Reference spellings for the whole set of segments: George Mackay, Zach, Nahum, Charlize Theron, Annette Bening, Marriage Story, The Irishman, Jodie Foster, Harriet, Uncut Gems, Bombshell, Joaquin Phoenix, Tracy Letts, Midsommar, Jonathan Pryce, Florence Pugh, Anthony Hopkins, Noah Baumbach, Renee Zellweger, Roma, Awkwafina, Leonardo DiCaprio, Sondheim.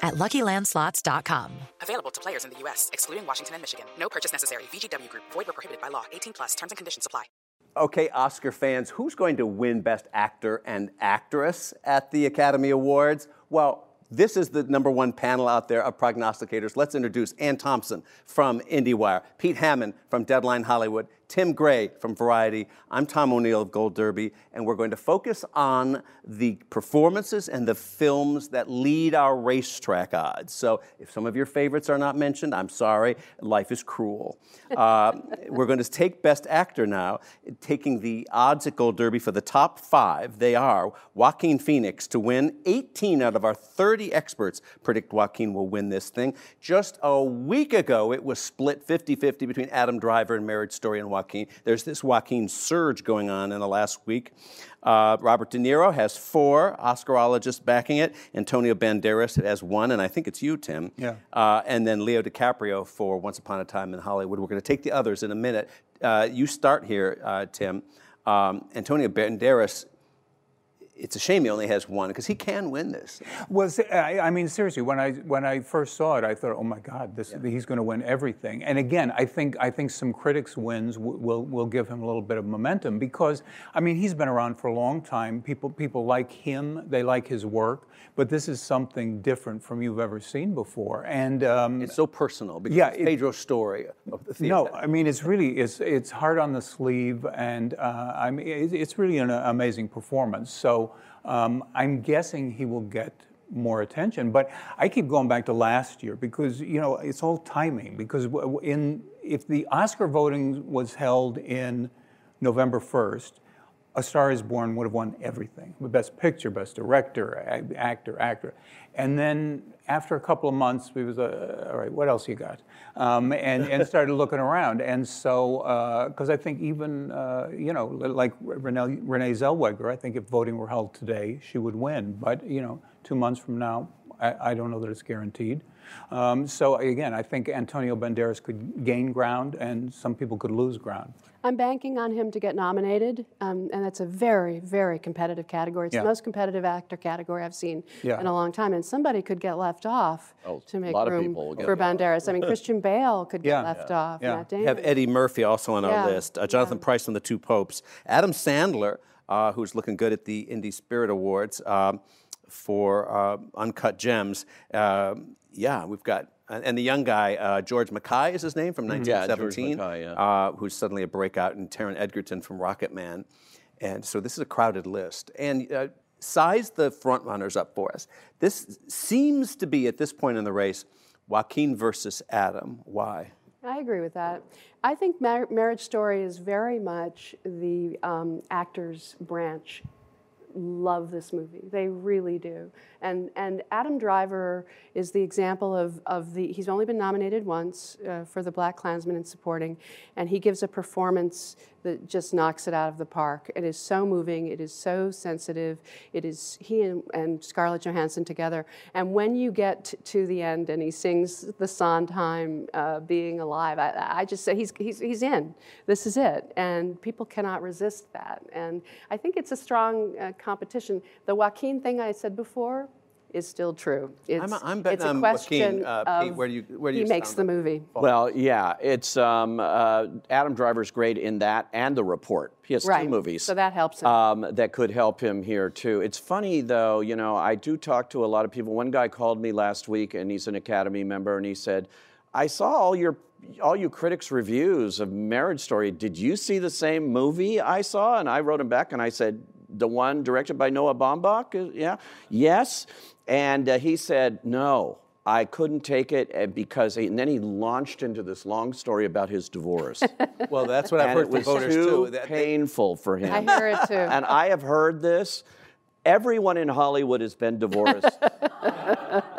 at LuckyLandSlots.com. Available to players in the U.S., excluding Washington and Michigan. No purchase necessary. VGW Group. Void or prohibited by law. 18+. Terms and conditions apply. Okay, Oscar fans, who's going to win Best Actor and Actress at the Academy Awards? Well, this is the number one panel out there of prognosticators. Let's introduce Ann Thompson from IndieWire, Pete Hammond from Deadline Hollywood, Tim Gray from Variety. I'm Tom O'Neill of Gold Derby, and we're going to focus on the performances and the films that lead our racetrack odds. So if some of your favorites are not mentioned, I'm sorry. Life is cruel. We're going to take Best Actor now, taking the odds at Gold Derby for the top five. They are Joaquin Phoenix to win. 18 out of our 30 experts predict Joaquin will win this thing. Just a week ago, it was split 50-50 between Adam Driver and Marriage Story and Joaquin. There's this Joaquin surge going on in the last week. Robert De Niro has 4 Oscarologists backing it. Antonio Banderas has 1, and I think it's you, Tim. Yeah. And then Leo DiCaprio for Once Upon a Time in Hollywood. We're going to take the others in a minute. You start here, Tim. Antonio Banderas, it's a shame he only has 1, because he can win this. Well, I mean, seriously, when I first saw it, I thought, oh my God, he's going to win everything. And again, I think some critics' wins will give him a little bit of momentum, because I mean, he's been around for a long time. People like him, they like his work, but this is something different from you've ever seen before. And it's so personal, because it's Pedro's story of the theater. No, I mean, it's really it's hard on the sleeve, and I mean, it's really an amazing performance. So. I'm guessing he will get more attention, but I keep going back to last year, because you know it's all timing. Because if the Oscar voting was held in November 1st, A Star Is Born would have won everything: Best Picture, Best Director, Actor, Actress. And then after a couple of months, we was all right, what else you got? And started looking around. And so, because I think even, like Renee Zellweger, I think if voting were held today, she would win. But, 2 months from now, I don't know that it's guaranteed. So again, I think Antonio Banderas could gain ground, and some people could lose ground. I'm banking on him to get nominated, and that's a very, very competitive category. It's the most competitive actor category I've seen in a long time, and somebody could get left off to make room for Banderas. I mean, Christian Bale could get left off. Yeah. Matt Damon. We have Eddie Murphy also on our list, Jonathan Pryce on The Two Popes, Adam Sandler, who's looking good at the Indie Spirit Awards for Uncut Gems. We've got, and the young guy, George Mackay is his name, from 1917, who's suddenly a breakout, and Taron Egerton from Rocket Man. And so this is a crowded list. And size the front runners up for us. This seems to be, at this point in the race, Joaquin versus Adam. Why? I agree with that. I think Marriage Story is very much the actors' branch. Love this movie. They really do. And Adam Driver is the example of he's only been nominated once for the BlacKkKlansman in supporting, and he gives a performance that just knocks it out of the park. It is so moving. It is so sensitive. It is he and Scarlett Johansson together. And when you get to the end and he sings the Sondheim "Being Alive," I just say he's in. This is it. And people cannot resist that. And I think it's a strong competition. The Joaquin thing I said before is still true. It's a question Joaquin, Pete, where do you makes the movie. Well, it's Adam Driver's great in that and The Report. He has 2 movies. So that helps him. That could help him here, too. It's funny, though, I do talk to a lot of people. One guy called me last week, and he's an Academy member, and he said, I saw all you critics' reviews of Marriage Story. Did you see the same movie I saw? And I wrote him back and I said, the one directed by Noah Baumbach? Yeah. Yes. And he said, no, I couldn't take it because, and then he launched into this long story about his divorce. Well, that's what I've heard from voters too. It was too painful for him. I hear it too. And I have heard this. Everyone in Hollywood has been divorced,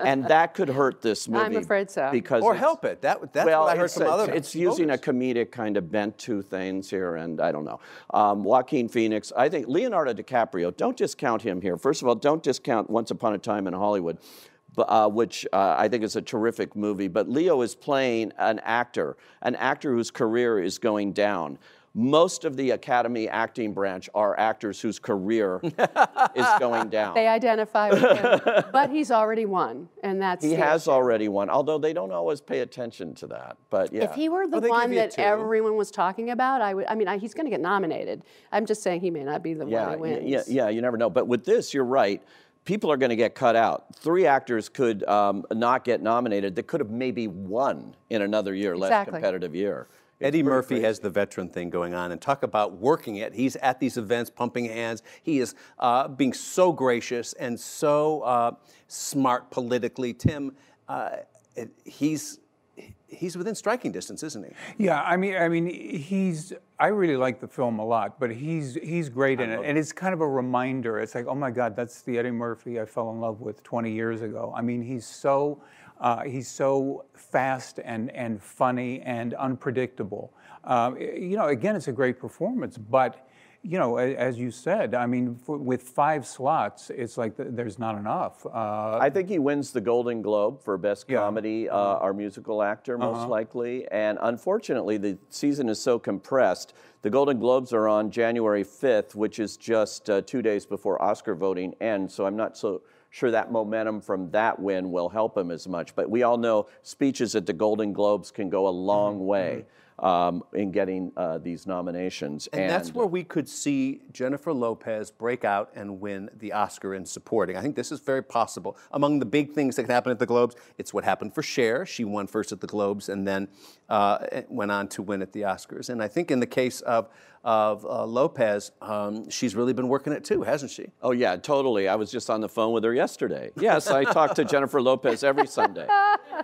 and that could hurt this movie. I'm afraid so. Because or help it. That's well, what I heard from other people. It's using a comedic kind of bent to things here, and I don't know. Joaquin Phoenix, I think Leonardo DiCaprio, don't discount him here. First of all, don't discount Once Upon a Time in Hollywood, which I think is a terrific movie. But Leo is playing an actor whose career is going down. Most of the Academy acting branch are actors whose career is going down. They identify with him, but he's already won, and that's he has issue. Already won. Although they don't always pay attention to that, but yeah. If he were the one that everyone was talking about, I would. I mean, he's going to get nominated. I'm just saying he may not be the one who wins. Yeah. You never know. But with this, you're right. People are going to get cut out. 3 actors could not get nominated. That could have maybe won in another year, less competitive year. Eddie Murphy has the veteran thing going on, and talk about working it. He's at these events, pumping hands. He is being so gracious and so smart politically. Tim, he's within striking distance, isn't he? Yeah, I mean, he's. I really like the film a lot, but he's great in it, and it's kind of a reminder. It's like, oh my God, that's the Eddie Murphy I fell in love with 20 years ago. I mean, he's so fast and funny and unpredictable. You know, again, it's a great performance, but, you know, as you said, I mean, with 5 slots, it's like there's not enough. I think he wins the Golden Globe for Best Comedy or Musical Actor, most likely. And unfortunately, the season is so compressed. The Golden Globes are on January 5th, which is just 2 days before Oscar voting ends, so I'm not so sure that momentum from that win will help him as much. But we all know speeches at the Golden Globes can go a long way in getting these nominations. And that's where we could see Jennifer Lopez break out and win the Oscar in supporting. I think this is very possible. Among the big things that can happen at the Globes, it's what happened for Cher. She won first at the Globes and then went on to win at the Oscars. And I think in the case of Lopez, she's really been working it too, hasn't she? Oh yeah, totally. I was just on the phone with her yesterday. Yes, I talk to Jennifer Lopez every Sunday. And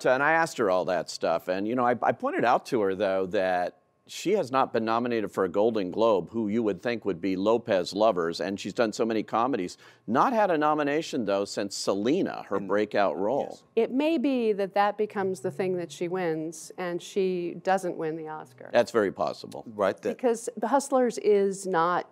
I asked her all that stuff. And you know, I pointed out to her though that she has not been nominated for a Golden Globe, who you would think would be Lopez lovers, and she's done so many comedies. Not had a nomination, though, since Selena, her breakout role. Yes. It may be that becomes the thing that she wins, and she doesn't win the Oscar. That's very possible. Right. Because The Hustlers is not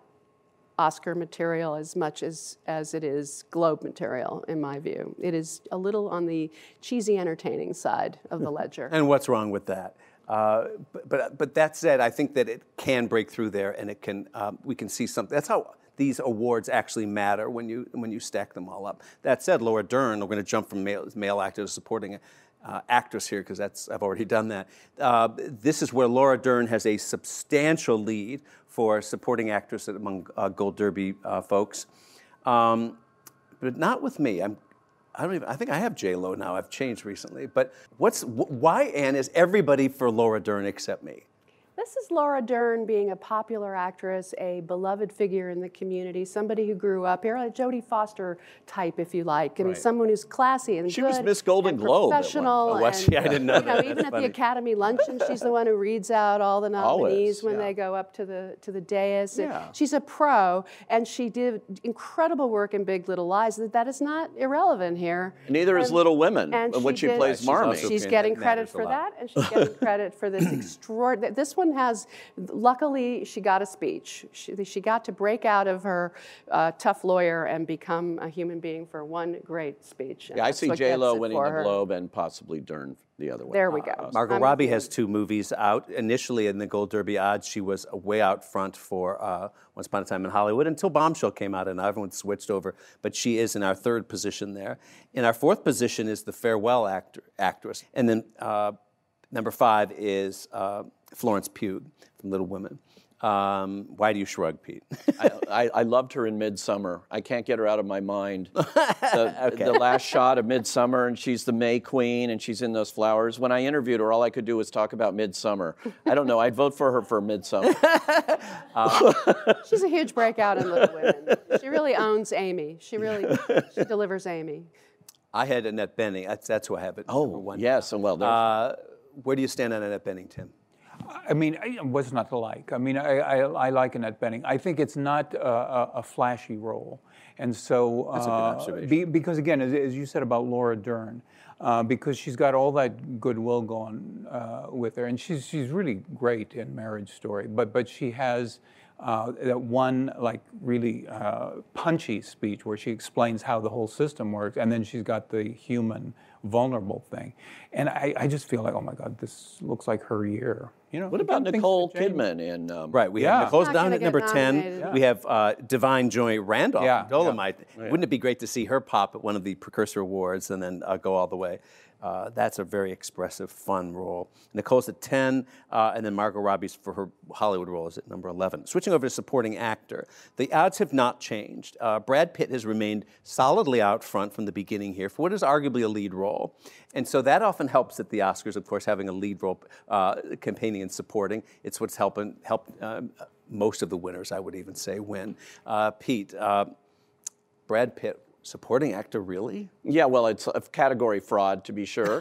Oscar material as much as it is Globe material, in my view. It is a little on the cheesy, entertaining side of the ledger. And what's wrong with that? But that said, I think that it can break through there, and it can we can see something. That's how these awards actually matter when you stack them all up. That said, Laura Dern, we're going to jump from male actor to supporting actress here because I've already done that. This is where Laura Dern has a substantial lead for supporting actress among Gold Derby folks, but not with me. I think I have J-Lo now. I've changed recently. But why, Ann, is everybody for Laura Dern except me? This is Laura Dern being a popular actress, a beloved figure in the community, somebody who grew up here, a Jodie Foster type, if you like, and someone who's classy and good. She was Miss Golden Globe. Professional. I didn't know that. Even at the Academy luncheon, she's the one who reads out all the nominees when they go up to the dais. Yeah. She's a pro, and she did incredible work in Big Little Lies. That is not irrelevant here. Neither is Little Women, when she plays Marmee. She's getting credit for that, and she's getting credit for this extraordinary. This one has, luckily, she got a speech. She got to break out of her tough lawyer and become a human being for one great speech. Yeah, I see J-Lo winning the Globe and possibly Dern the other way. There we go. Margot Robbie has 2 movies out. Initially, in the Gold Derby odds, she was way out front for Once Upon a Time in Hollywood until Bombshell came out and everyone switched over. But she is in our 3rd position there. In our 4th position is The Farewell actress. And then number 5 is Florence Pugh from Little Women. Why do you shrug, Pete? I loved her in Midsommar. I can't get her out of my mind. The last shot of Midsommar, and she's the May Queen, and she's in those flowers. When I interviewed her, all I could do was talk about Midsommar. I don't know. I'd vote for her for Midsommar. She's a huge breakout in Little Women. She really owns Amy. She delivers Amy. I had Annette Bening. That's who I have at number one. Yes, and well done. Where do you stand on Annette Bening, Tim? I mean, what's not to like? I mean, I like Annette Bening. I think it's not a flashy role. And so, that's a good observation. Because again, as you said about Laura Dern, because she's got all that goodwill going with her, and she's really great in Marriage Story, but she has that one like really punchy speech where she explains how the whole system works, and then she's got the human vulnerable thing. And I just feel like, oh my God, this looks like her year. You know, what about Nicole Kidman in... right, we have Nicole's down at number 10. Yeah. We have Divine Joy Randolph, Dolomite. Yeah. Wouldn't it be great to see her pop at one of the precursor awards and then go all the way? That's a very expressive, fun role. Nicole's at 10, and then Margot Robbie's for her Hollywood role is at number 11. Switching over to supporting actor, the odds have not changed. Brad Pitt has remained solidly out front from the beginning here for what is arguably a lead role. And so that often helps at the Oscars, of course, having a lead role campaigning and supporting. It's what's helped most of the winners, I would even say, win. Pete, Brad Pitt, supporting actor, really? Yeah, well, it's a category fraud, to be sure.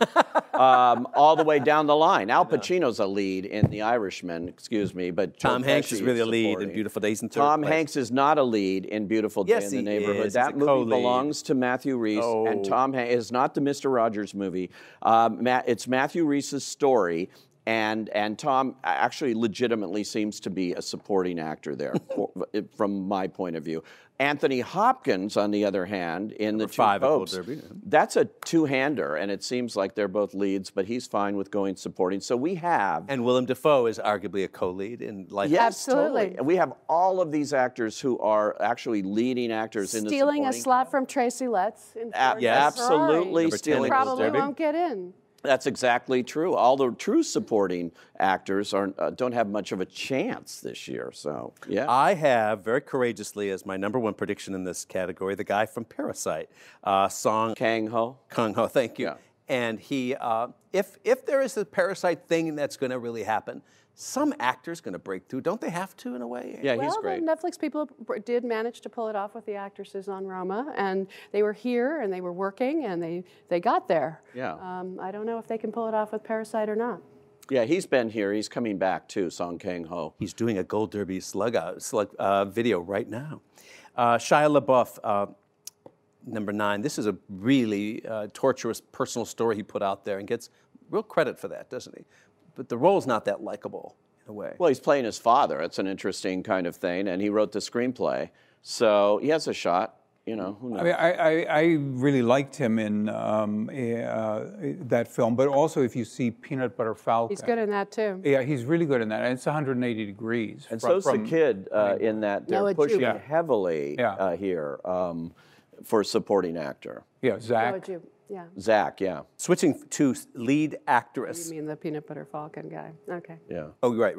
All the way down the line. Al Pacino's a lead in The Irishman, excuse me, but Tom Hanks is really a lead in Beautiful Day in the Neighborhood. Tom Hanks is not a lead in Beautiful Day in the Neighborhood. Yes, he is. That movie belongs to Matthew Rhys, and Tom Hanks is not the Mr. Rogers movie. It's Matthew Rhys's story. And Tom actually legitimately seems to be a supporting actor there, from my point of view. Anthony Hopkins, on the other hand, in the Two Popes, that's a two-hander, and it seems like they're both leads, but he's fine with going supporting. So we have... And Willem Dafoe is arguably a co-lead in Life. Yes, absolutely. Totally. We have all of these actors who are actually leading actors in the supporting... Stealing a slot from Tracy Letts. Absolutely stealing. Probably won't get in. That's exactly true. All the true supporting actors don't have much of a chance this year. So, yeah. I have, very courageously, as my number one prediction in this category, the guy from Parasite, Song Kang-ho. Kang-ho, thank you. Yeah. And he, if there is a Parasite thing that's going to really happen, some actor's going to break through. Don't they have to, in a way? Yeah, he's great. Well, the Netflix people did manage to pull it off with the actor Suzanne Roma, and they were here, and they were working, and they got there. Yeah. I don't know if they can pull it off with Parasite or not. Yeah, he's been here. He's coming back, too, Song Kang-ho. He's doing a Gold Derby slug video right now. Shia LaBeouf... number 9, this is a really torturous personal story he put out there and gets real credit for that, doesn't he? But the role's not that likable in a way. Well, he's playing his father. It's an interesting kind of thing, and he wrote the screenplay. So he has a shot, you know, who knows? I mean, I really liked him in that film, but also if you see Peanut Butter Falcon. He's good in that, too. Yeah, he's really good in that, and it's 180 degrees. And so's the kid in that. They're pushing heavily here. For supporting actor. Yeah, Zach. Yeah. Zach, yeah. Switching to lead actress. You mean the Peanut Butter Falcon guy. Okay. Yeah. Oh, right.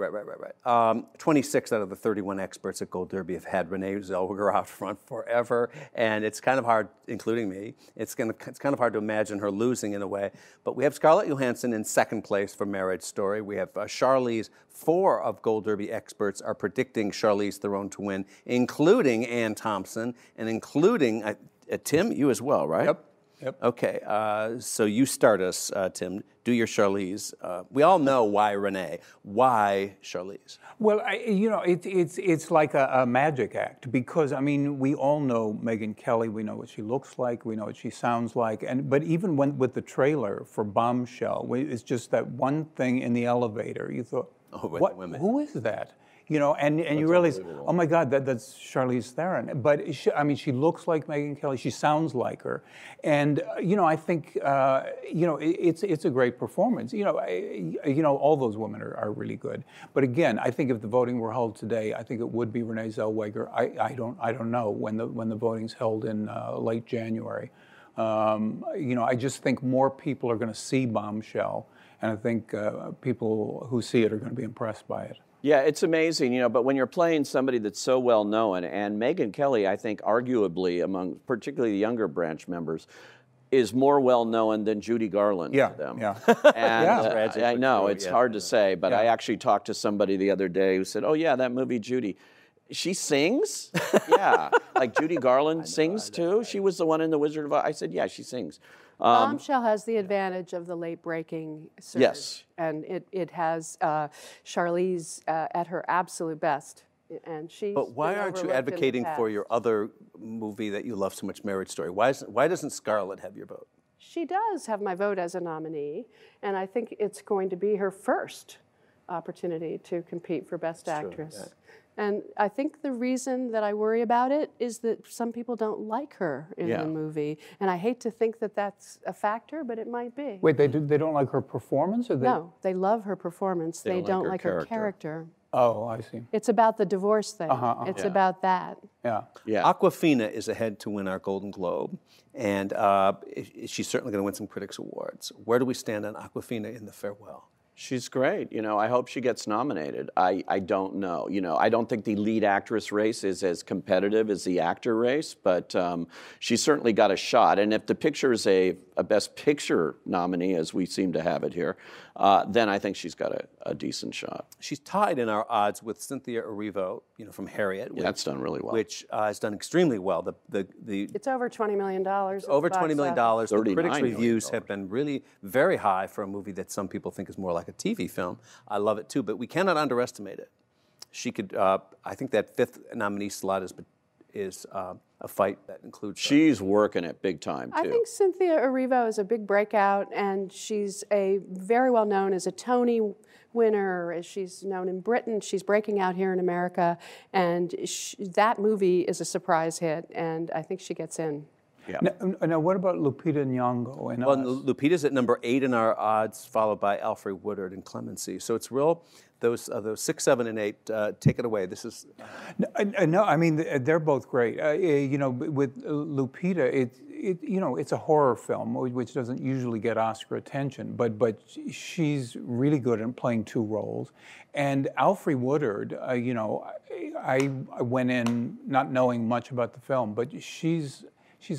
26 out of the 31 experts at Gold Derby have had Renee Zellweger out front forever, and it's kind of hard, including me, it's kind of hard to imagine her losing in a way. But we have Scarlett Johansson in second place for Marriage Story. We have Charlize. 4 of Gold Derby experts are predicting Charlize Theron to win, including Ann Thompson, and including, Tim, you as well, right? Yep. Okay, so you start us, Tim. Do your Charlize. We all know why Renee. Why Charlize? Well, it's like a magic act because, I mean, we all know Megyn Kelly. We know what she looks like. We know what she sounds like. But even with the trailer for Bombshell, it's just that one thing in the elevator. You thought, what? Who is that? You know, and you realize, oh my God, that's Charlize Theron. But she looks like Megyn Kelly. She sounds like her, and I think it's a great performance. All those women are really good. But again, I think if the voting were held today, I think it would be Renee Zellweger. I don't know when the voting's held in late January. I just think more people are going to see Bombshell. And I think people who see it are going to be impressed by it. Yeah, it's amazing, you know, but when you're playing somebody that's so well known, and Megyn Kelly, I think arguably among particularly the younger branch members, is more well known than Judy Garland to them. Yeah. And I know it's hard to say, but I actually talked to somebody the other day who said, "Oh yeah, that movie Judy, she sings?" Yeah. Like Judy Garland sings too. Right. She was the one in The Wizard of Oz. I said, "Yeah, she sings." Bombshell has the advantage of the late-breaking surge. Yes. And it has Charlize at her absolute best. And she's But why aren't you advocating for your other movie that you love so much, Marriage Story? Why doesn't Scarlett have your vote? She does have my vote as a nominee, and I think it's going to be her first opportunity to compete for Best Actress. True, yeah. And I think the reason that I worry about it is that some people don't like her in the movie, and I hate to think that that's a factor, but it might be. Wait, they don't like her performance, or they? No, they love her performance. They don't like her character. Oh, I see. It's about the divorce thing. It's about that. Yeah. Awkwafina is ahead to win our Golden Globe, and she's certainly going to win some critics' awards. Where do we stand on Awkwafina in The Farewell? She's great. You know, I hope she gets nominated. I don't know. You know, I don't think the lead actress race is as competitive as the actor race, but she certainly got a shot. And if the picture is a Best Picture nominee, as we seem to have it here, then I think she's got a decent shot. She's tied in our odds with Cynthia Erivo, you know, from Harriet. Which, that's done really well. Which has done extremely well. It's over $20 million. Over $20 million. The critics' reviews have been really very high for a movie that some people think is more like a TV film. I love it too, but we cannot underestimate it. She could, I think that fifth nominee slot is a fight that includes her. She's working it big time, too. I think Cynthia Erivo is a big breakout, and she's very well known as a Tony winner, as she's known in Britain. She's breaking out here in America, and that movie is a surprise hit, and I think she gets in. Yeah. Now, what about Lupita Nyong'o? And Lupita's at number 8 in our odds, followed by Alfre Woodard and Clemency. So it's real. Those 6, 7, and 8, take it away. This is no. I mean, they're both great. You know, with Lupita, it's a horror film, which doesn't usually get Oscar attention. But she's really good at playing two roles. And Alfre Woodard, you know, I went in not knowing much about the film, but she's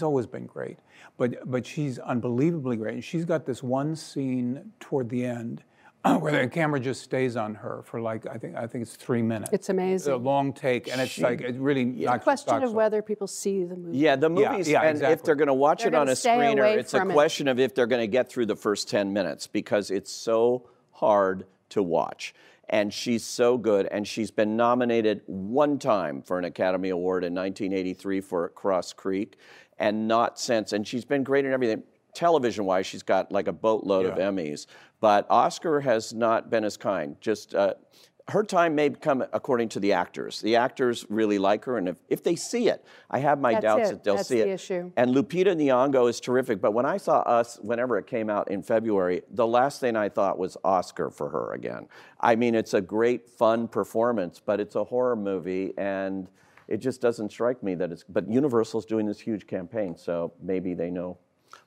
always been great, but she's unbelievably great. And she's got this one scene toward the end where the camera just stays on her for like, I think it's 3 minutes. It's amazing. It's a long take, and it's like, it really knocks you off. It's a question of whether people see the movie. Yeah, the movies, and exactly. If they're going to watch it on a screener, it's a question of if they're going to get through the first 10 minutes, because it's so hard to watch. And she's so good, and she's been nominated one time for an Academy Award in 1983 for Cross Creek, and not since. And she's been great in everything. Television-wise, she's got like a boatload of Emmys. But Oscar has not been as kind. Just her time may come according to the actors. The actors really like her, and if they see it, I have my doubts that they'll see it. That's the issue. And Lupita Nyong'o is terrific. But when I saw Us, whenever it came out in February, the last thing I thought was Oscar for her again. I mean, it's a great, fun performance, but it's a horror movie, and it just doesn't strike me that it's... But Universal's doing this huge campaign, so maybe they know.